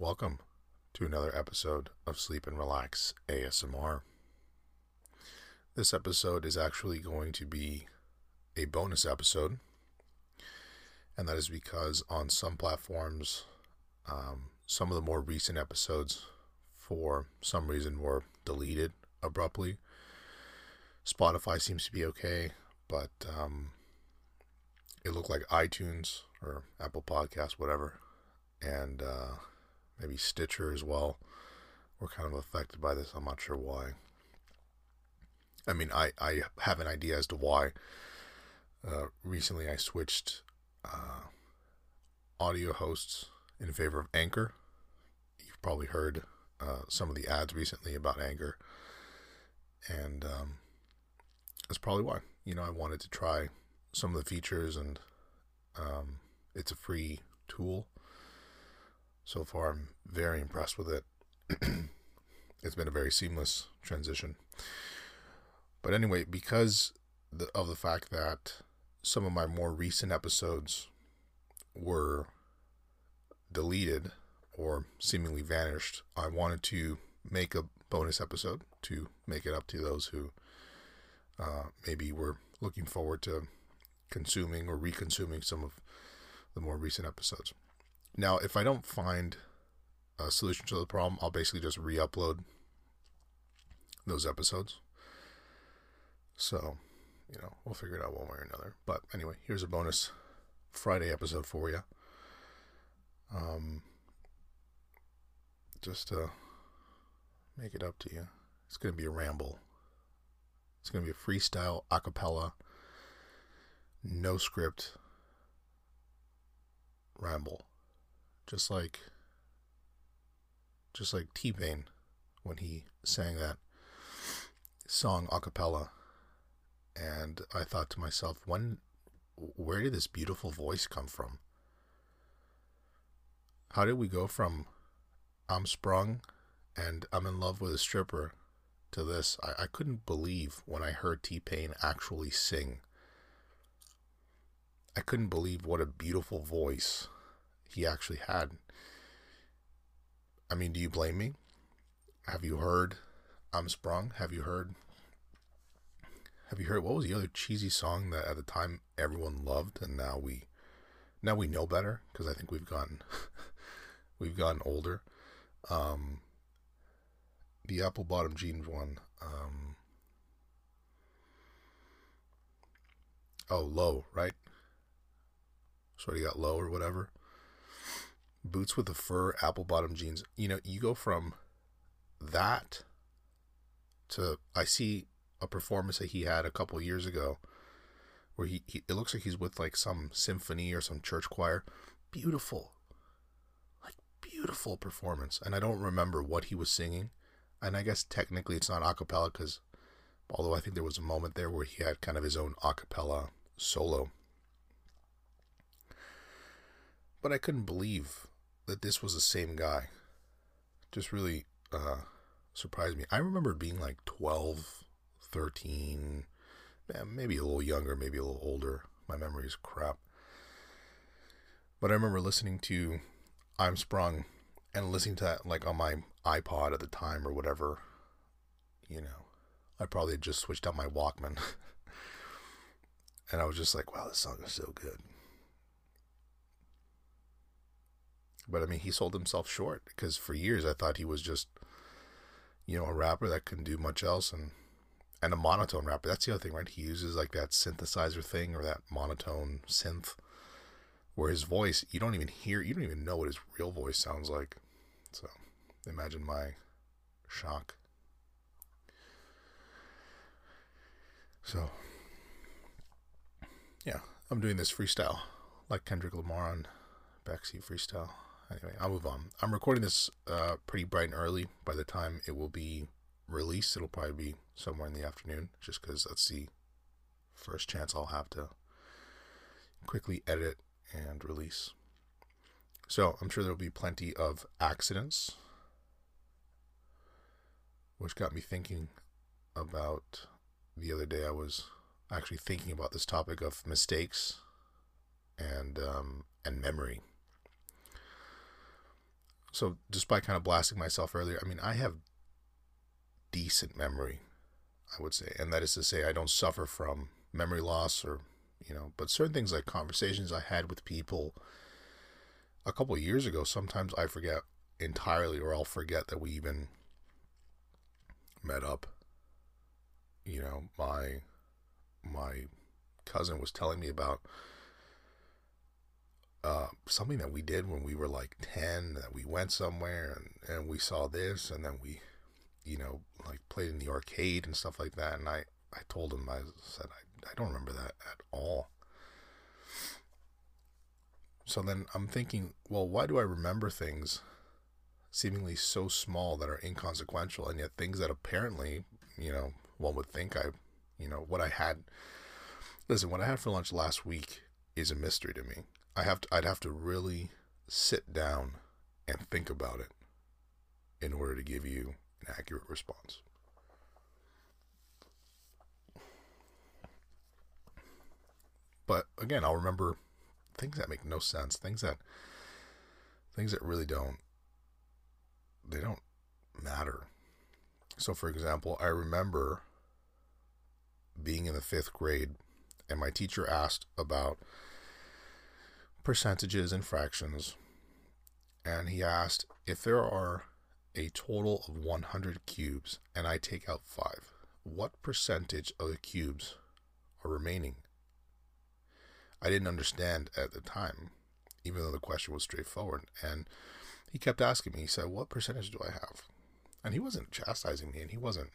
Welcome to another episode of Sleep and Relax ASMR. This episode is actually going to be a bonus episode, and that is because on some platforms, some of the more recent episodes, for some reason, were deleted abruptly. Spotify seems to be okay, but it looked like iTunes or Apple Podcasts, whatever, and maybe Stitcher as well. We're kind of affected by this. I'm not sure why. I mean, I have an idea as to why. Recently, I switched audio hosts in favor of Anchor. You've probably heard some of the ads recently about Anchor. And that's probably why. You know, I wanted to try some of the features, and it's a free tool. So far, I'm very impressed with it. It's been a very seamless transition. But anyway, because of the fact that some of my more recent episodes were deleted or seemingly vanished, I wanted to make a bonus episode to make it up to those who maybe were looking forward to consuming or reconsuming some of the more recent episodes. Now, if I don't find a solution to the problem, I'll basically just re-upload those episodes. So, you know, we'll figure it out one way or another. But anyway, here's a bonus Friday episode for you. Just to make it up to you. It's going to be a ramble. It's going to be a freestyle, a cappella, no script ramble. Just like T-Pain when he sang that song a cappella. And I thought to myself, where did this beautiful voice come from? How did we go from I'm sprung and I'm in love with a stripper to this? I couldn't believe when I heard T-Pain actually sing. I couldn't believe what a beautiful voice he actually had. I mean, do you blame me? Have you heard I'm sprung? Have you heard what was the other cheesy song that at the time everyone loved, and now we know better because I think we've gotten older. The apple bottom jeans one. Low, right? Sort of got low or whatever. Boots with the fur, apple bottom jeans. You know, you go from that to I see a performance that he had a couple years ago where he it looks like he's with like some symphony or some church choir. Beautiful performance, and I don't remember what he was singing, and I guess technically it's not a cappella, because although I think there was a moment there where he had kind of his own a cappella solo, but I couldn't believe that this was the same guy. Just really surprised me. I remember being like 12, 13, maybe a little younger, maybe a little older. My memory is crap. But I remember listening to I'm sprung and listening to that like on my iPod at the time or whatever. You know, I probably had just switched out my Walkman and I was just like, wow, this song is so good. But I mean, he sold himself short, because for years I thought he was just, you know, a rapper that couldn't do much else, and a monotone rapper. That's the other thing, right? He uses like that synthesizer thing or that monotone synth, where his voice, you don't even know what his real voice sounds like. So, imagine my shock. So, yeah, I'm doing this freestyle, like Kendrick Lamar on Backseat Freestyle. Anyway, I'll move on. I'm recording this pretty bright and early. By the time it will be released, it'll probably be somewhere in the afternoon, just because that's the first chance I'll have to quickly edit and release. So I'm sure there'll be plenty of accidents, which got me thinking about the other day. I was actually thinking about this topic of mistakes and memory. So just by kind of blasting myself earlier, I mean, I have decent memory, I would say. And that is to say, I don't suffer from memory loss or, you know, but certain things like conversations I had with people a couple of years ago, sometimes I forget entirely, or I'll forget that we even met up. You know, my cousin was telling me about something that we did when we were like 10, that we went somewhere and we saw this, and then we, you know, like played in the arcade and stuff like that. And I told him, I said, I don't remember that at all. So then I'm thinking, well, why do I remember things seemingly so small that are inconsequential, and yet things that apparently, you know, one would think I, you know, what I had. Listen, what I had for lunch last week is a mystery to me. I'd have to really sit down and think about it in order to give you an accurate response. But again, I'll remember things that make no sense, things that really don't, they don't matter. So for example, I remember being in the 5th grade and my teacher asked about percentages and fractions, and he asked if there are a total of 100 cubes and I take out 5, what percentage of the cubes are remaining? I didn't understand at the time, even though the question was straightforward. And he kept asking me, he said, what percentage do I have? And he wasn't chastising me, and he wasn't,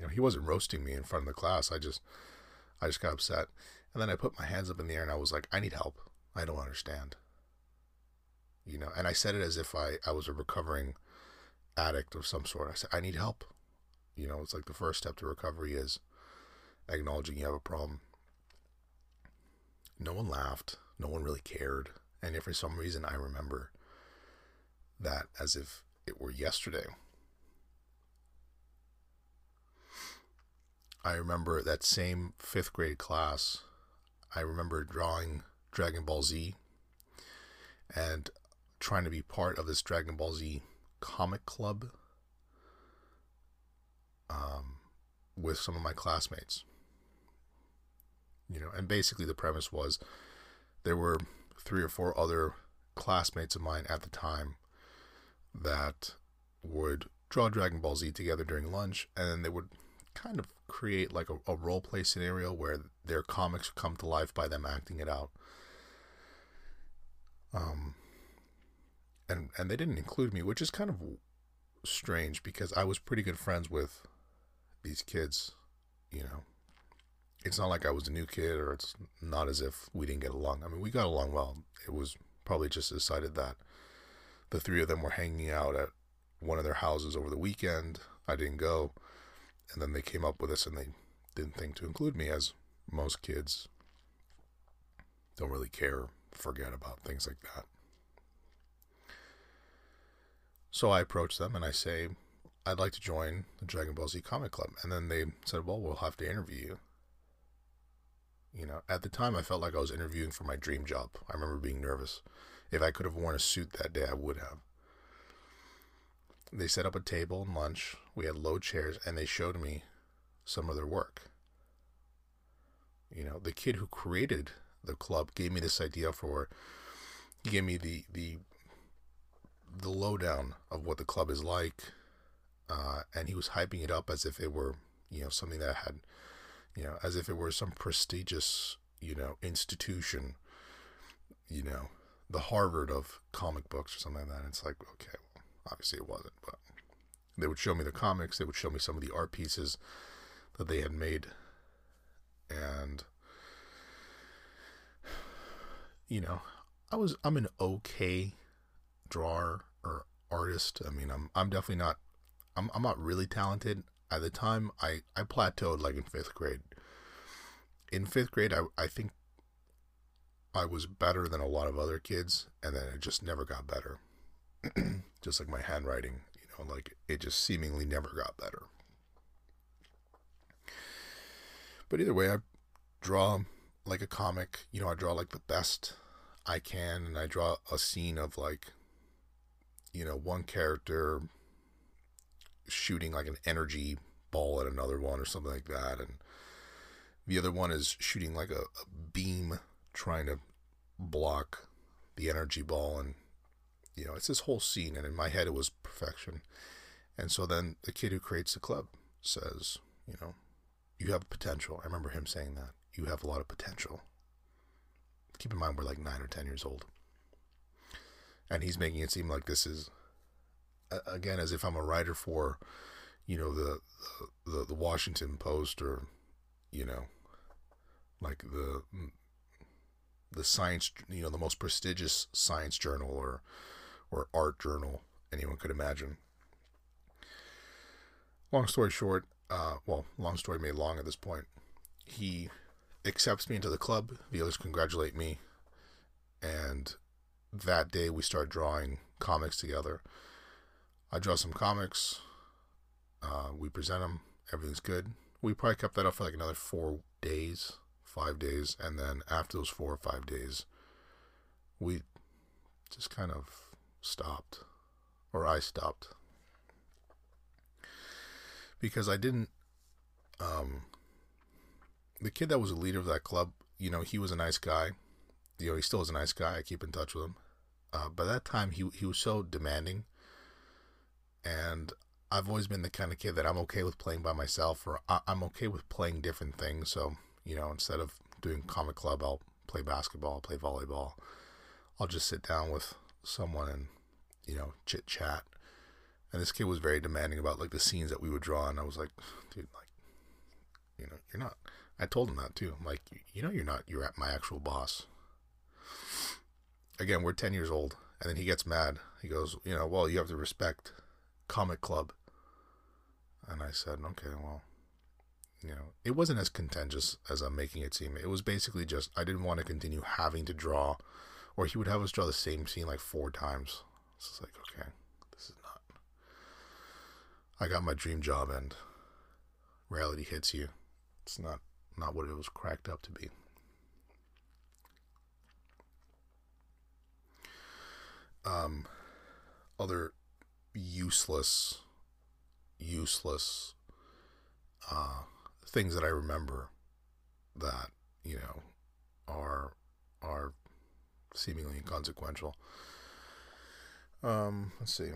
you know, he wasn't roasting me in front of the class. I just got upset. And then I put my hands up in the air and I was like, I need help. I don't understand. You know, and I said it as if I was a recovering addict of some sort. I said, I need help. You know, it's like the first step to recovery is acknowledging you have a problem. No one laughed. No one really cared. And yet for some reason, I remember that as if it were yesterday. I remember that same 5th grade class. I remember drawing Dragon Ball Z and trying to be part of this Dragon Ball Z comic club with some of my classmates. You know, and basically the premise was there were 3 or 4 other classmates of mine at the time that would draw Dragon Ball Z together during lunch, and then they would kind of create like a role play scenario where their comics come to life by them acting it out. And they didn't include me, which is kind of strange because I was pretty good friends with these kids, you know. It's not like I was a new kid, or it's not as if we didn't get along. I mean, we got along well. It was probably just decided that the 3 of them were hanging out at one of their houses over the weekend. I didn't go. And then they came up with this and they didn't think to include me, as most kids don't really care, forget about things like that. So I approach them and I say, I'd like to join the Dragon Ball Z Comic Club. And then they said, well, we'll have to interview you. You know, at the time I felt like I was interviewing for my dream job. I remember being nervous. If I could have worn a suit that day, I would have. They set up a table and lunch. We had low chairs, and they showed me some of their work. You know, the kid who created the club gave me this idea for, he gave me the lowdown of what the club is like, and he was hyping it up as if it were, you know, something that had, you know, as if it were some prestigious, you know, institution, you know, the Harvard of comic books or something like that. And it's like, okay, well, obviously it wasn't, but they would show me the comics. They would show me some of the art pieces that they had made. And, you know, I'm an okay drawer or artist. I mean, I'm definitely not, I'm not really talented. At the time, I plateaued like in 5th grade. In 5th grade, I think I was better than a lot of other kids, and then it just never got better. Just like my handwriting, you know, like it just seemingly never got better. But either way, I draw like a comic, you know, I draw like the best I can, and I draw a scene of like, you know, one character shooting like an energy ball at another one or something like that, and the other one is shooting like a beam trying to block the energy ball, and you know, it's this whole scene, and in my head it was perfection. And so then the kid who creates the club says, you know, you have potential. I remember him saying that. You have a lot of potential. Keep in mind, we're like 9 or 10 years old. And he's making it seem like this is, again, as if I'm a writer for, you know, the Washington Post, or, you know, like the science, you know, the most prestigious science journal or art journal anyone could imagine. Long story short, well, long story made long at this point, he accepts me into the club. The others congratulate me, and that day we start drawing comics together. I draw some comics, we present them, everything's good. We probably kept that up for like another 5 days, and then after those 4 or 5 days, we just kind of stopped, or I stopped, because I didn't, the kid that was the leader of that club, you know, he was a nice guy, you know, he still is a nice guy, I keep in touch with him, by that time, he was so demanding, and I've always been the kind of kid that I'm okay with playing by myself, or I'm okay with playing different things, so, you know, instead of doing comic club, I'll play basketball, I'll play volleyball. I'll just sit down with someone and, you know, chit chat. And this kid was very demanding about like the scenes that we would draw. And I was like, dude, like, you know, you're not, I told him that too. I'm like, you know, you're not, you're at my actual boss. Again, we're 10 years old. And then he gets mad. He goes, you know, well, you have to respect comic club. And I said, okay, well. You know, it wasn't as contentious as I'm making it seem. It was basically just, I didn't want to continue having to draw, or he would have us draw the same scene like 4 times. It's just like, okay, this is not, I got my dream job and reality hits you. It's not what it was cracked up to be. Other useless, things that I remember that, you know, are seemingly inconsequential. Let's see.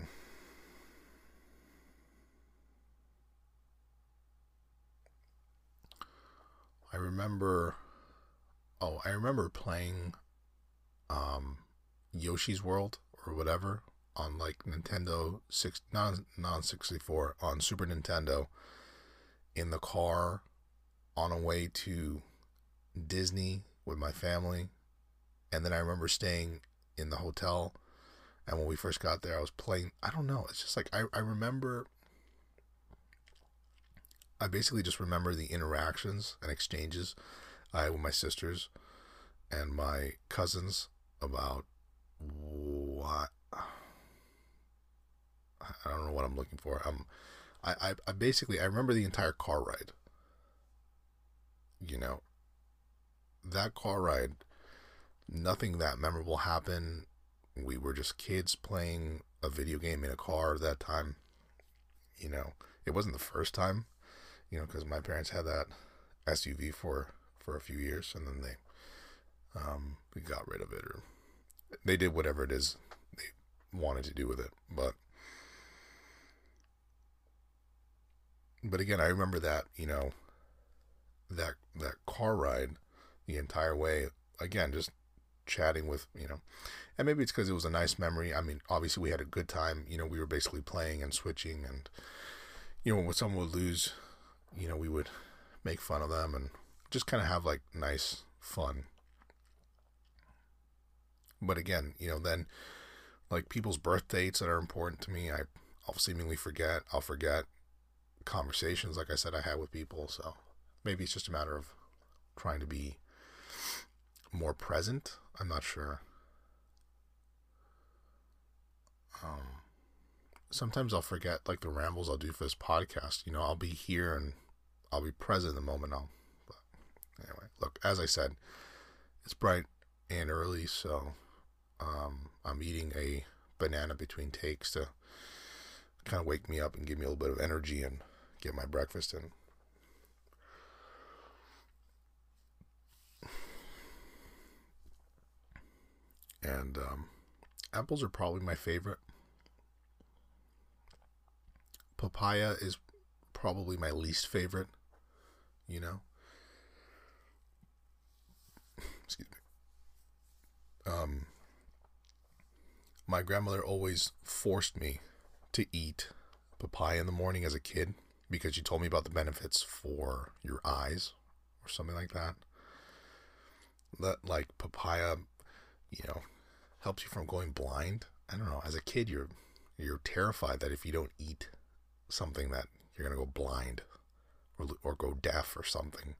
I remember playing Yoshi's World or whatever on like Nintendo 64 on Super Nintendo in the car on a way to Disney with my family. And then I remember staying in the hotel, and when we first got there, I was playing, I don't know, it's just like, I remember, I basically just remember the interactions and exchanges I had with my sisters and my cousins about what, I don't know what I'm looking for. I remember the entire car ride. You know, that car ride, nothing that memorable happened. We were just kids playing a video game in a car at that time. You know, it wasn't the first time, you know, because my parents had that SUV for a few years, and then they got rid of it, or they did whatever it is they wanted to do with it, But again, I remember that, you know, that car ride the entire way, again, just chatting with, you know, and maybe it's because it was a nice memory. I mean, obviously we had a good time, you know, we were basically playing and switching, and, you know, when someone would lose, you know, we would make fun of them and just kind of have like nice fun. But again, you know, then like people's birth dates that are important to me, I'll seemingly forget. I'll forget conversations like I said I had with people, so maybe it's just a matter of trying to be more present. I'm not sure. Sometimes I'll forget like the rambles I'll do for this podcast. You know, I'll be here and I'll be present in the moment. But anyway, look, as I said, it's bright and early, so I'm eating a banana between takes to kind of wake me up and give me a little bit of energy and get my breakfast in. And apples are probably my favorite. Papaya is probably my least favorite, you know. Excuse me. My grandmother always forced me to eat papaya in the morning as a kid because she told me about the benefits for your eyes or something like that. That, like, papaya, you know, helps you from going blind. I don't know. As a kid, you're terrified that if you don't eat something that you're going to go blind or go deaf or something.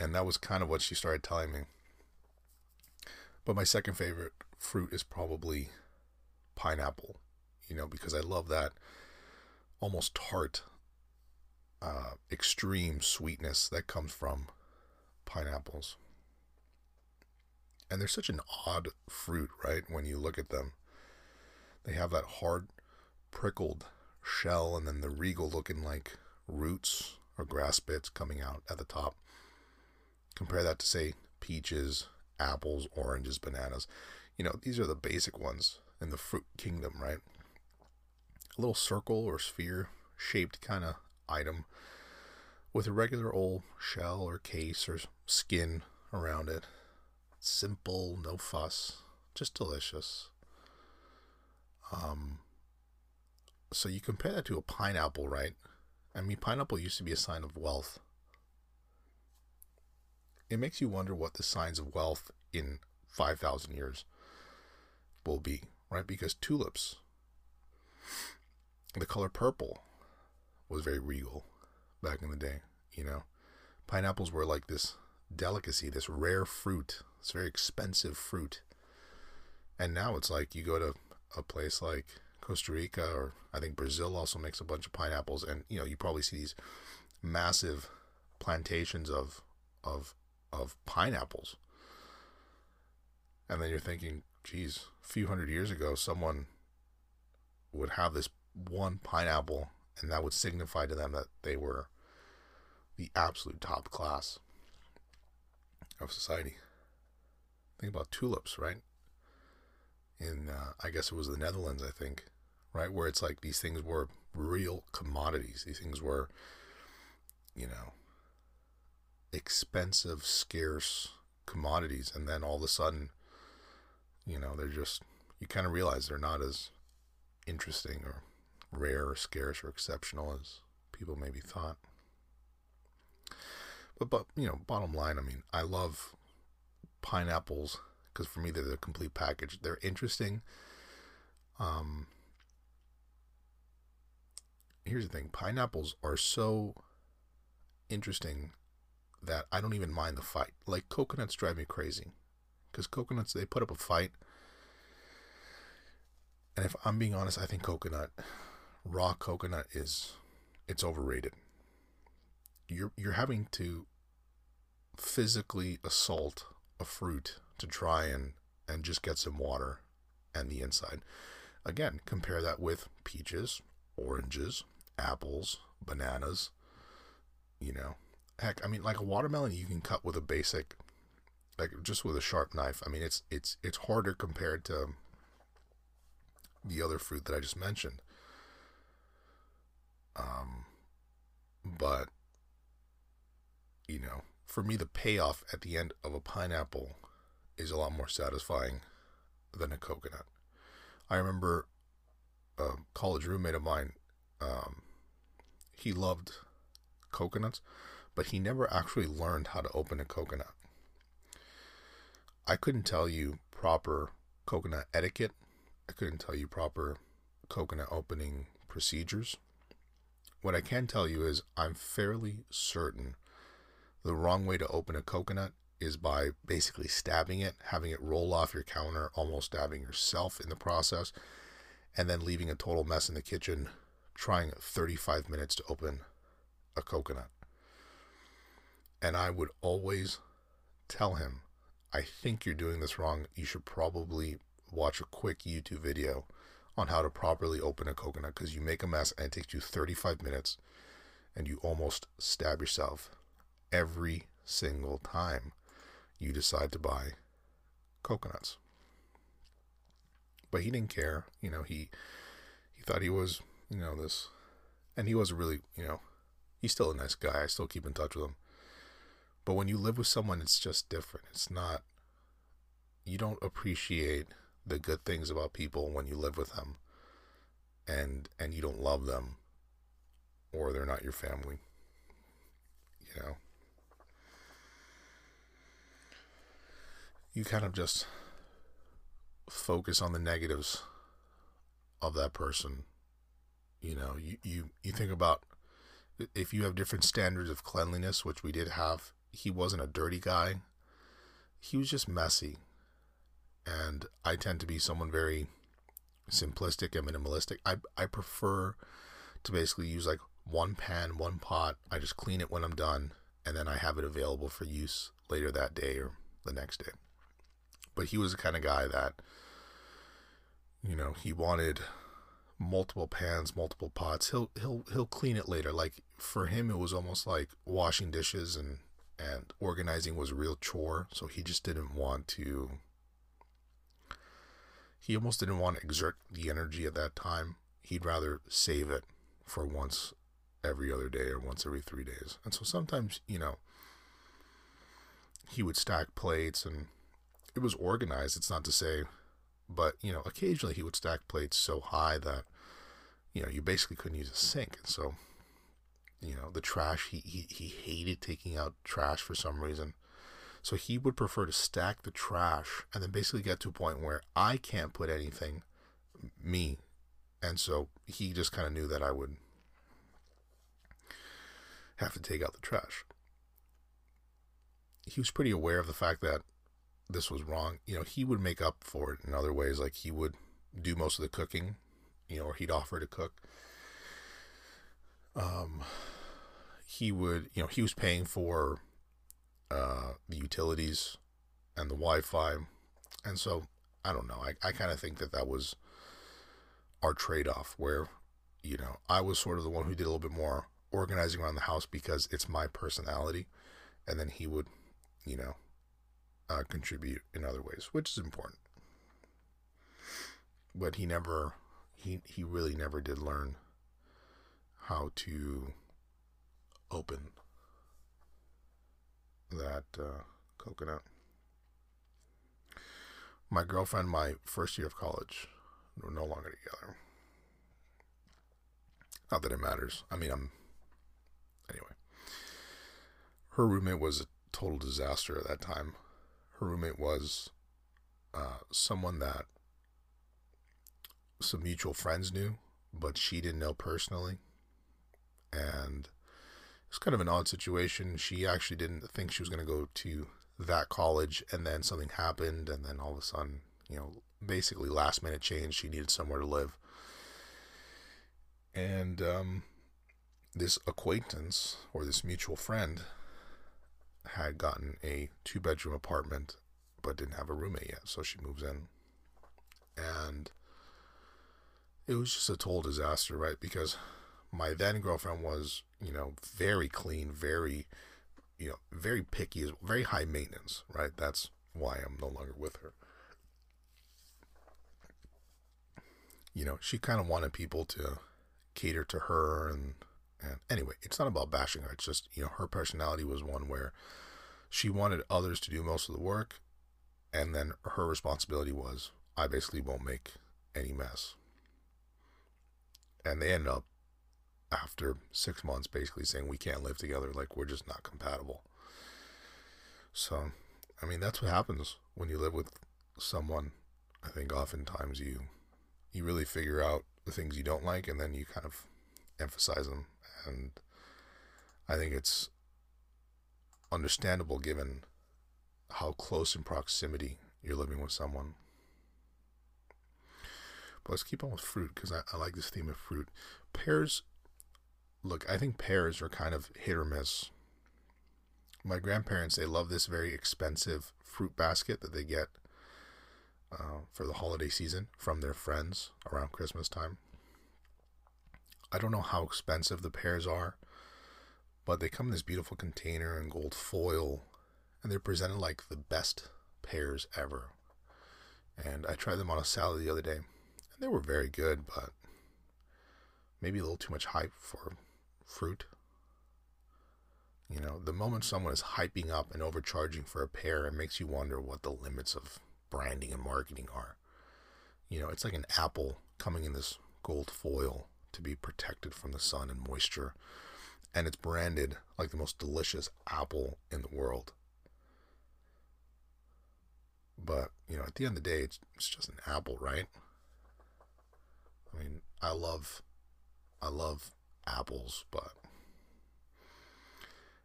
And that was kind of what she started telling me. But my second favorite fruit is probably pineapple, you know, because I love that almost tart, extreme sweetness that comes from pineapples. And they're such an odd fruit, right? When you look at them, they have that hard prickled shell and then the regal looking like roots or grass bits coming out at the top. Compare that to, say, peaches, apples, oranges, bananas. You know, these are the basic ones in the fruit kingdom, right? A little circle or sphere shaped kind of item with a regular old shell or case or skin around it. Simple, no fuss, just delicious. So you compare that to a pineapple, right? I mean, pineapple used to be a sign of wealth. It makes you wonder what the signs of wealth in 5,000 years will be, right? Because tulips, the color purple was very regal back in the day, you know? Pineapples were like this delicacy, this rare fruit, this very expensive fruit. And now it's like you go to a place like Costa Rica, or I think Brazil also makes a bunch of pineapples, and, you know, you probably see these massive plantations of pineapples. And then you're thinking, geez, a few hundred years ago, someone would have this one pineapple, and that would signify to them that they were the absolute top class of society. Think about tulips, right? In, I guess it was the Netherlands, I think, right? Where it's like these things were real commodities. These things were, you know, expensive, scarce commodities, and then all of a sudden, you know, they're just, you kind of realize they're not as interesting or rare or scarce or exceptional as people maybe thought. But you know, bottom line, I mean, I love pineapples because for me they're the complete package. They're interesting. Here's the thing, pineapples are so interesting that I don't even mind the fight. Like, coconuts drive me crazy. Because coconuts, they put up a fight. And if I'm being honest, I think raw coconut is, it's overrated. You're having to physically assault a fruit to try and just get some water and the inside. Again, compare that with peaches, oranges, apples, bananas, you know. Heck, I mean, like a watermelon, you can cut with a basic, like just with a sharp knife. I mean, it's harder compared to the other fruit that I just mentioned. But, you know, for me, the payoff at the end of a pineapple is a lot more satisfying than a coconut. I remember a college roommate of mine, he loved coconuts, but he never actually learned how to open a coconut. I couldn't tell you proper coconut etiquette. I couldn't tell you proper coconut opening procedures. What I can tell you is I'm fairly certain the wrong way to open a coconut is by basically stabbing it, having it roll off your counter, almost stabbing yourself in the process, and then leaving a total mess in the kitchen, trying 35 minutes to open a coconut. And I would always tell him, I think you're doing this wrong. You should probably watch a quick YouTube video on how to properly open a coconut, because you make a mess and it takes you 35 minutes and you almost stab yourself every single time you decide to buy coconuts. But he didn't care, you know, he thought he was, you know, this, and he was really, you know, he's still a nice guy. I still keep in touch with him. But when you live with someone, it's just different. It's not, you don't appreciate the good things about people when you live with them and you don't love them or they're not your family, you know. You kind of just focus on the negatives of that person. You know, you think about if you have different standards of cleanliness, which we did have. He wasn't a dirty guy. He was just messy. And I tend to be someone very simplistic and minimalistic. I prefer to basically use like one pan, one pot. I just clean it when I'm done, and then I have it available for use later that day or the next day. But he was the kind of guy that, you know, he wanted multiple pans, multiple pots. He'll clean it later. Like for him, it was almost like washing dishes and organizing was a real chore. So he just didn't want to. He almost didn't want to exert the energy at that time. He'd rather save it for once every other day or once every 3 days. And so sometimes, you know, he would stack plates and it was organized. It's not to say, but, you know, occasionally he would stack plates so high that, you know, you basically couldn't use a sink. And so, you know, the trash, he hated taking out trash for some reason. So he would prefer to stack the trash and then basically get to a point where I can't put anything, me. And so he just kind of knew that I would have to take out the trash. He was pretty aware of the fact that this was wrong. You know, he would make up for it in other ways. Like he would do most of the cooking, you know, or he'd offer to cook. He would, you know, he was paying for the utilities and the Wi-Fi. And so, I don't know. I kind of think that was our trade-off where, you know, I was sort of the one who did a little bit more organizing around the house because it's my personality. And then he would, you know, contribute in other ways, which is important. But he never, he really never did learn how to open that coconut. My girlfriend, my first year of college, we're no longer together. Not that it matters. I mean, anyway. Her roommate was a total disaster at that time. Her roommate was someone that some mutual friends knew, but she didn't know personally. And it's kind of an odd situation. She actually didn't think she was going to go to that college, and then something happened, and then all of a sudden, you know, basically last minute change. She needed somewhere to live. And this acquaintance or this mutual friend had gotten a 2-bedroom apartment but didn't have a roommate yet, so she moves in. And it was just a total disaster, right? Because my then girlfriend was, you know, very clean, very, you know, very picky, very high maintenance, right? That's why I'm no longer with her. You know, she kind of wanted people to cater to her and anyway, it's not about bashing her. It's just, you know, her personality was one where she wanted others to do most of the work. And then her responsibility was, I basically won't make any mess. And they ended up, after 6 months, basically saying we can't live together, like we're just not compatible. So, I mean, that's what happens when you live with someone. I think oftentimes you really figure out the things you don't like, and then you kind of emphasize them. And I think it's understandable given how close in proximity you're living with someone. But let's keep on with fruit, because I like this theme of fruit. Pears. Look, I think pears are kind of hit or miss. My grandparents, they love this very expensive fruit basket that they get for the holiday season from their friends around Christmas time. I don't know how expensive the pears are, but they come in this beautiful container in gold foil, and they're presented like the best pears ever. And I tried them on a salad the other day, and they were very good, but maybe a little too much hype for fruit. You know, the moment someone is hyping up and overcharging for a pear, it makes you wonder what the limits of branding and marketing are. You know, it's like an apple coming in this gold foil to be protected from the sun and moisture, and it's branded like the most delicious apple in the world. But, you know, at the end of the day, it's just an apple, right? I mean, I love apples, but...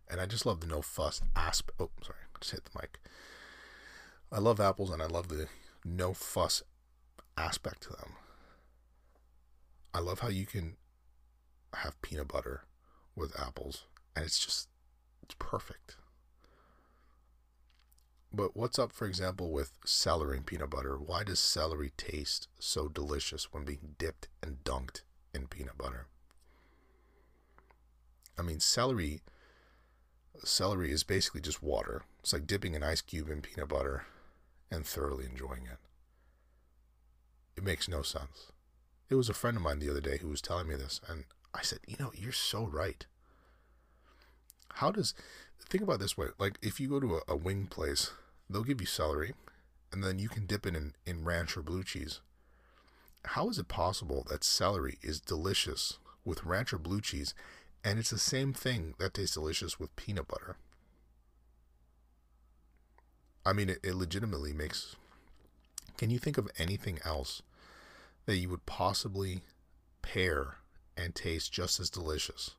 And I just love the no-fuss aspect... Oh, sorry, I just hit the mic. I love apples, and I love the no-fuss aspect to them. I love how you can have peanut butter with apples, and it's just... It's perfect. But what's up, for example, with celery and peanut butter? Why does celery taste so delicious when being dipped and dunked in peanut butter? I mean, celery is basically just water. It's like dipping an ice cube in peanut butter and thoroughly enjoying it. It makes no sense. It was a friend of mine the other day who was telling me this, and I said, you know, you're so right. How does... Think about it this way. Like, if you go to a wing place, they'll give you celery, and then you can dip it in ranch or blue cheese. How is it possible that celery is delicious with ranch or blue cheese, and it's the same thing that tastes delicious with peanut butter? I mean, it legitimately makes... Can you think of anything else that you would possibly pair and taste just as delicious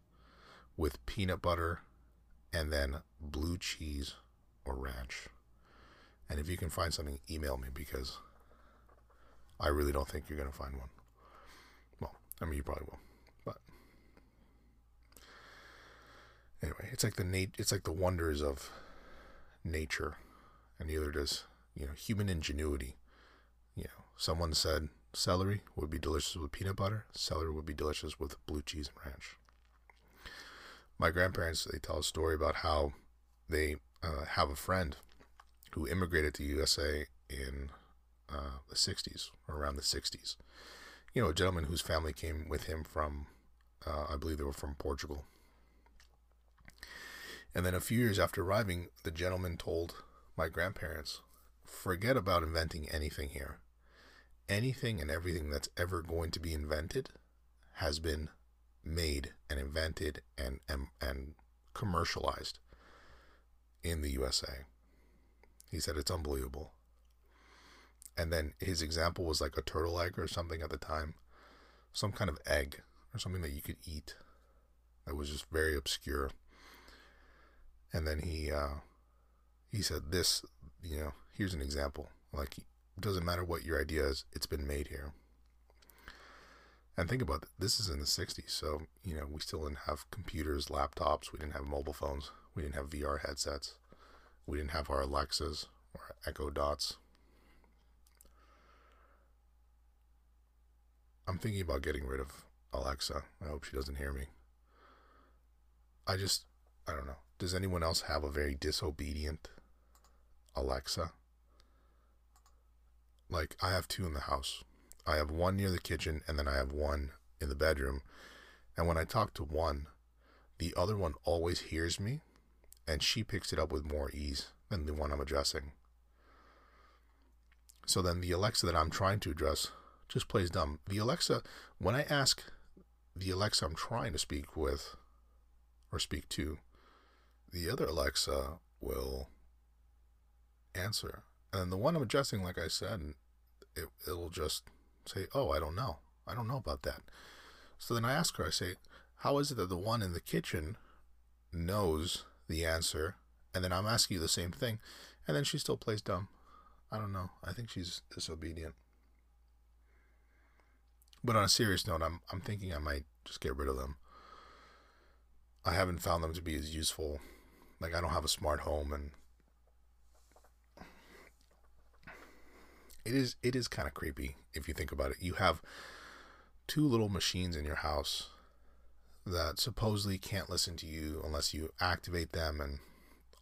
with peanut butter and then blue cheese or ranch? And if you can find something, email me, because I really don't think you're going to find one. Well, I mean, you probably will. Anyway, it's like the wonders of nature, and the other is, you know, human ingenuity. You know, someone said celery would be delicious with peanut butter. Celery would be delicious with blue cheese and ranch. My grandparents, they tell a story about how they have a friend who immigrated to USA in the 60s, or around the 60s. You know, a gentleman whose family came with him from, I believe they were from Portugal. And then a few years after arriving, the gentleman told my grandparents, forget about inventing anything here. Anything and everything that's ever going to be invented has been made and invented and commercialized in the USA. He said, it's unbelievable. And then his example was like a turtle egg or something at the time. Some kind of egg or something that you could eat that was just very obscure. And then he said this, you know, here's an example. Like, it doesn't matter what your idea is, it's been made here. And think about it, this is in the 60s, so, you know, we still didn't have computers, laptops, we didn't have mobile phones, we didn't have VR headsets, we didn't have our Alexas or our Echo Dots. I'm thinking about getting rid of Alexa. I hope she doesn't hear me. I don't know. Does anyone else have a very disobedient Alexa? Like, I have two in the house. I have one near the kitchen, and then I have one in the bedroom. And when I talk to one, the other one always hears me, and she picks it up with more ease than the one I'm addressing. So then the Alexa that I'm trying to address just plays dumb. The Alexa, when I ask the Alexa I'm trying to speak with or speak to, the other Alexa will answer. And the one I'm addressing, like I said, it'll just say, oh, I don't know. I don't know about that. So then I ask her, I say, how is it that the one in the kitchen knows the answer? And then I'm asking you the same thing. And then she still plays dumb. I don't know. I think she's disobedient. But on a serious note, I'm thinking I might just get rid of them. I haven't found them to be as useful. Like, I don't have a smart home, and It is kind of creepy if you think about it. You have two little machines in your house that supposedly can't listen to you unless you activate them and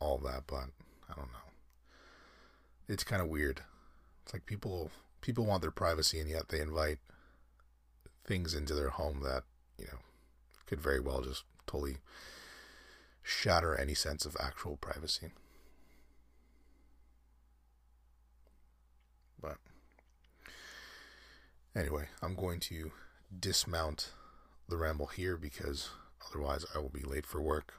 all that, but I don't know. It's kind of weird. It's like people want their privacy, and yet they invite things into their home that, you know, could very well just totally shatter any sense of actual privacy. But anyway, I'm going to dismount the ramble here because otherwise I will be late for work.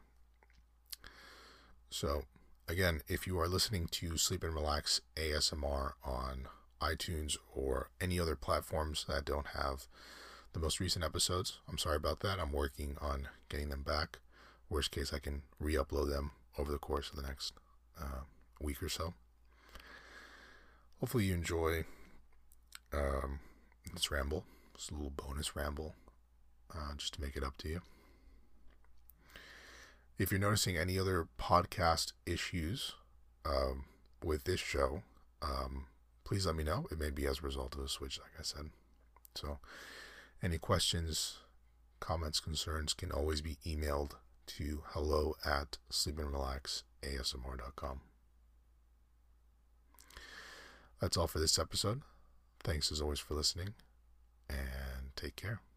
So again, if you are listening to Sleep and Relax ASMR on iTunes or any other platforms that don't have the most recent episodes, I'm sorry about that. I'm working on getting them back. Worst case, I can re-upload them over the course of the next week or so. Hopefully you enjoy this ramble. It's a little bonus ramble just to make it up to you. If you're noticing any other podcast issues with this show, please let me know. It may be as a result of a switch, like I said. So any questions, comments, concerns can always be emailed to hello@sleepandrelaxasmr.com. That's all for this episode. Thanks as always for listening, and take care.